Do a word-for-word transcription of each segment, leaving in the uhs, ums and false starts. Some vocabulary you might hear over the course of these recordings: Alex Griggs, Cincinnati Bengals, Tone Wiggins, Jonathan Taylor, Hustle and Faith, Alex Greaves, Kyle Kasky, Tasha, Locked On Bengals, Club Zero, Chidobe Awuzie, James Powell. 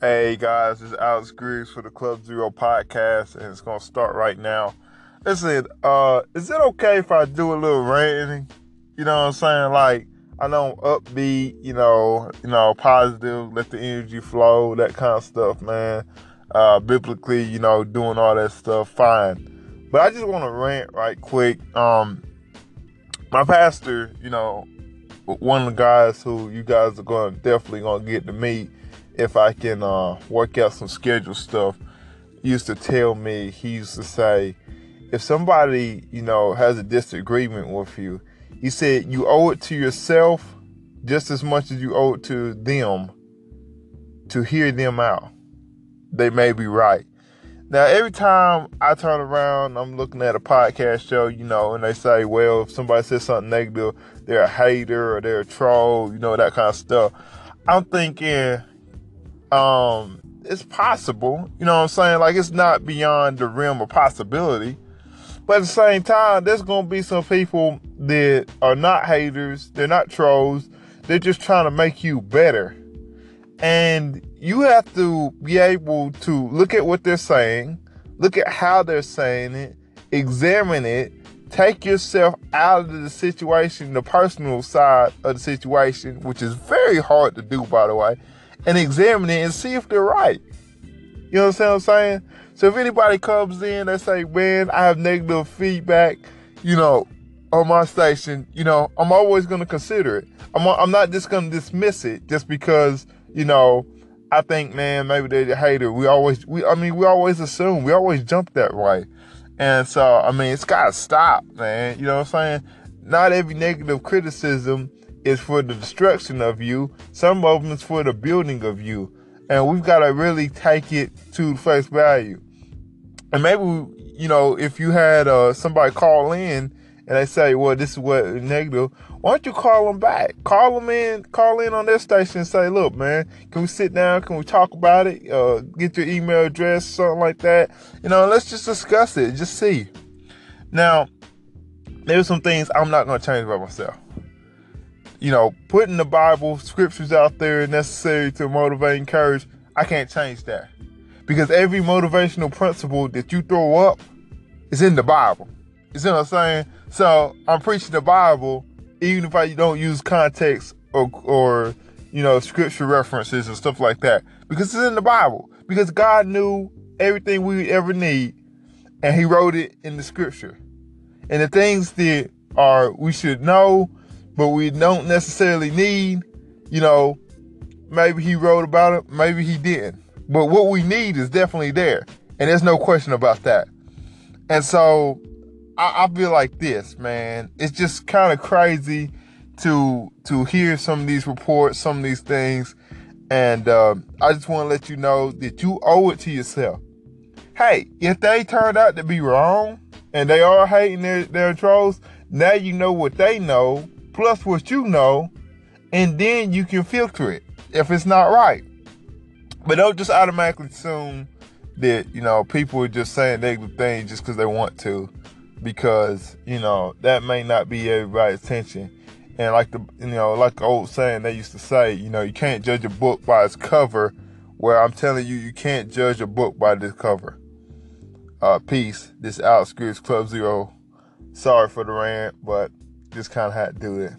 Hey guys, it's Alex Greaves for the Club Zero podcast, and it's gonna start right now. Listen, uh, is it okay if I do a little ranting? You know what I'm saying? Like, I know I'm upbeat, you know, you know, positive, let the energy flow, that kind of stuff, man. Uh, biblically, you know, doing all that stuff, fine. But I just want to rant right quick. Um, my pastor, you know, one of the guys who you guys are gonna definitely gonna get to meet. If I can uh, work out some schedule stuff, he used to tell me, he used to say, if somebody, you know, has a disagreement with you, he said, you owe it to yourself just as much as you owe it to them to hear them out. They may be right. Now, every time I turn around, I'm looking at a podcast show, you know, and they say, well, if somebody says something negative, they're a hater or they're a troll, you know, that kind of stuff. I'm thinking, Um, it's possible, you know what I'm saying? Like, it's not beyond the realm of possibility. But at the same time, there's going to be some people that are not haters. They're not trolls. They're just trying to make you better. And you have to be able to look at what they're saying, look at how they're saying it, examine it, take yourself out of the situation, the personal side of the situation, which is very hard to do, by the way, and examine it and see if they're right. You know what I'm saying? So if anybody comes in, they say, man, I have negative feedback, you know, on my station, you know, I'm always going to consider it. I'm, I'm not just going to dismiss it just because, you know, I think, man, maybe they're a hater. We always, we, I mean, we always assume, we always jump that way. And so, I mean, it's got to stop, man. You know what I'm saying? Not every negative criticism is for the destruction of you. Some of them is for the building of you. And we've got to really take it to face value. And maybe, you know, if you had uh, somebody call in and they say, well, this is what negative, why don't you call them back? Call them in, call in on their station and say, look, man, can we sit down? Can we talk about it? Uh, get your email address, something like that. You know, let's just discuss it. Just see. Now, there's some things I'm not going to change by myself. You know, putting the Bible scriptures out there necessary to motivate and encourage, I can't change that. Because every motivational principle that you throw up is in the Bible. You see what I'm saying? So I'm preaching the Bible, even if I don't use context or, or you know, scripture references and stuff like that. Because it's in the Bible. Because God knew everything we would ever need, and he wrote it in the scripture. And the things that are we should know, but we don't necessarily need, you know, maybe he wrote about it, maybe he didn't. But what we need is definitely there. And there's no question about that. And so I, I feel like this, man. It's just kind of crazy to to hear some of these reports, some of these things. And um, I just want to let you know that you owe it to yourself. Hey, if they turned out to be wrong and they are hating their, their trolls, now you know what they know, plus what you know, and then you can filter it if it's not right. But don't just automatically assume that, you know, people are just saying negative things just because they want to, because, you know, that may not be everybody's intention. And like the, you know, like the old saying they used to say, you know, you can't judge a book by its cover. Well, I'm telling you, you can't judge a book by this cover. Uh, peace. This is Alex Griggs, Club Zero. Sorry for the rant, but just kind of had to do it.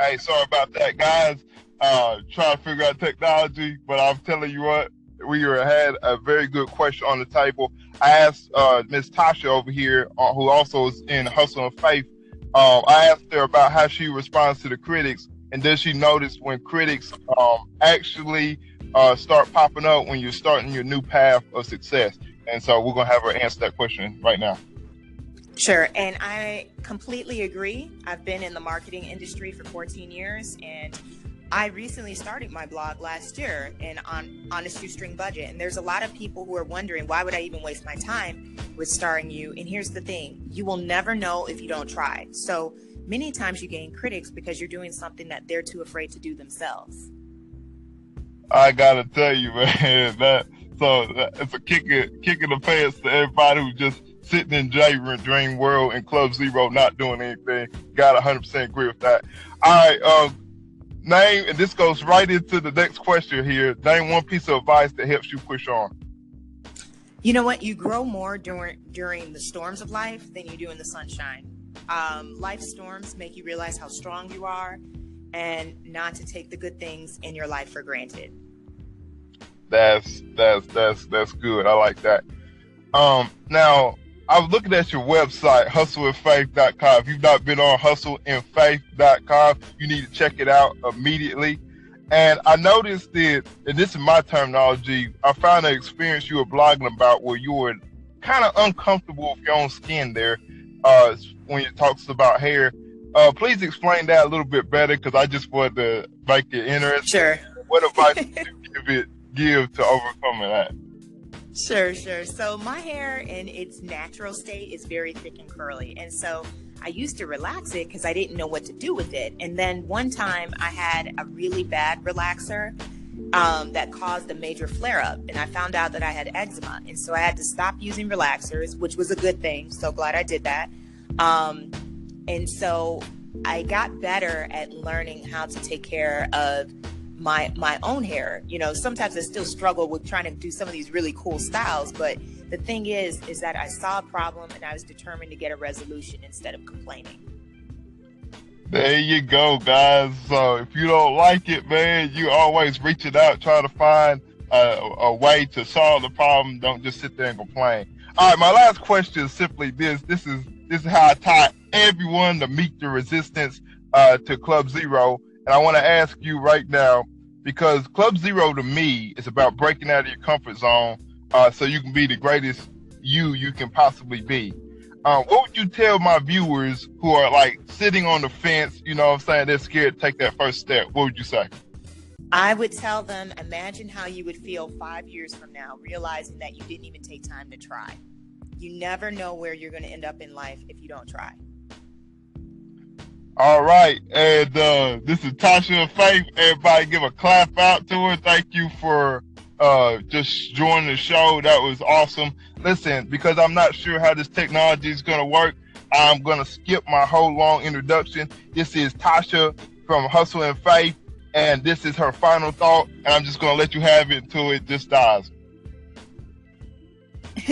Hey, sorry about that, guys. Uh, trying to figure out technology, but I'm telling you what, we had a very good question on the table. I asked uh, Miss Tasha over here, uh, who also is in Hustle and Faith. Um, I asked her about how she responds to the critics, and does she notice when critics um, actually Uh, start popping up when you're starting your new path of success. And so we're going to have her answer that question right now. Sure. And I completely agree. I've been in the marketing industry for fourteen years, and I recently started my blog last year and on, on a shoestring budget. And there's a lot of people who are wondering, why would I even waste my time with starring you? And here's the thing, you will never know if you don't try. So many times you gain critics because you're doing something that they're too afraid to do themselves. I gotta tell you, man, that so it's a kick in, kick in the pants to everybody who just sitting in J Dream World and Club Zero not doing anything. Got one hundred percent agree with that. All right, um, name, and this goes right into the next question here. Name one piece of advice that helps you push on. You know what? You grow more during during the storms of life than you do in the sunshine. Um, life storms make you realize how strong you are and not to take the good things in your life for granted. That's that's that's that's good. I like that. Um, now, I was looking at your website, hustle and faith dot com. If you've not been on hustle and faith dot com, you need to check it out immediately. And I noticed that, and this is my terminology, I found an experience you were blogging about where you were kind of uncomfortable with your own skin there uh, when it talks about hair. Uh, please explain that a little bit better, because I just wanted to make it interesting. Sure. What advice would you give, it, give to overcome that? Sure, sure. So my hair in its natural state is very thick and curly. And so I used to relax it because I didn't know what to do with it. And then one time I had a really bad relaxer um, that caused a major flare up. And I found out that I had eczema. And so I had to stop using relaxers, which was a good thing. So glad I did that. Um, and so I got better at learning how to take care of my my own hair. You know, sometimes I still struggle with trying to do some of these really cool styles, but the thing is, is that I saw a problem and I was determined to get a resolution instead of complaining. There you go, guys. So if you don't like it, man, you always reach it out, try to find a, a way to solve the problem. Don't just sit there and complain. All right, my last question is simply this. This is, this is how I tie everyone to meet the resistance uh, to Club Zero. And I want to ask you right now, because Club Zero to me is about breaking out of your comfort zone uh, so you can be the greatest you you can possibly be. Uh, what would you tell my viewers who are like sitting on the fence, you know what I'm saying, they're scared to take that first step? What would you say? I would tell them, imagine how you would feel five years from now, realizing that you didn't even take time to try. You never know where you're going to end up in life if you don't try. All right, and uh, this is Tasha and Faith. Everybody give a clap out to her. Thank you for uh, just joining the show. That was awesome. Listen, because I'm not sure how this technology is going to work, I'm going to skip my whole long introduction. This is Tasha from Hustle and Faith, and this is her final thought, and I'm just going to let you have it until it just dies.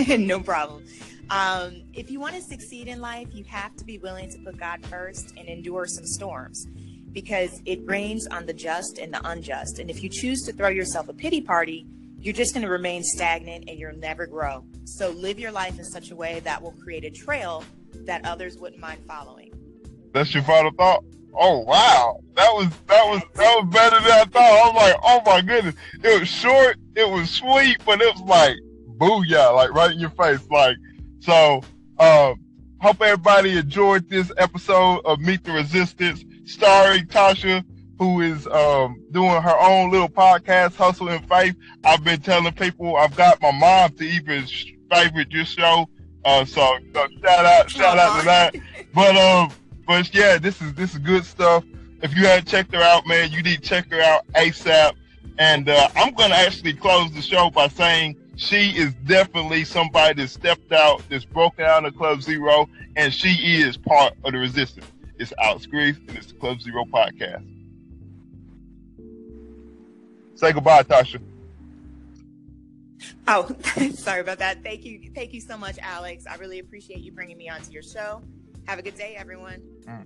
No problem. Um, if you want to succeed in life, you have to be willing to put God first and endure some storms, because it rains on the just and the unjust. And if you choose to throw yourself a pity party, you're just going to remain stagnant and you'll never grow. So live your life in such a way that will create a trail that others wouldn't mind following. That's your final thought? Oh, wow. That was, that was, that was better than I thought. I was like, oh my goodness. It was short. It was sweet, but it was like, booyah, like right in your face. Like, So, uh, hope everybody enjoyed this episode of Meet the Resistance, starring Tasha, who is um, doing her own little podcast, Hustle and Faith. I've been telling people, I've got my mom to even favorite your show, uh, so, so shout out, shout out to that. But um, but yeah, this is this is good stuff. If you haven't checked her out, man, you need to check her out ASAP. And uh, I'm gonna actually close the show by saying, she is definitely somebody that stepped out, that's broken out of Club Zero, and she is part of the resistance. It's Alex Greaves, and it's the Club Zero Podcast. Say goodbye, Tasha. Oh, sorry about that. Thank you. Thank you so much, Alex. I really appreciate you bringing me onto your show. Have a good day, everyone. Mm.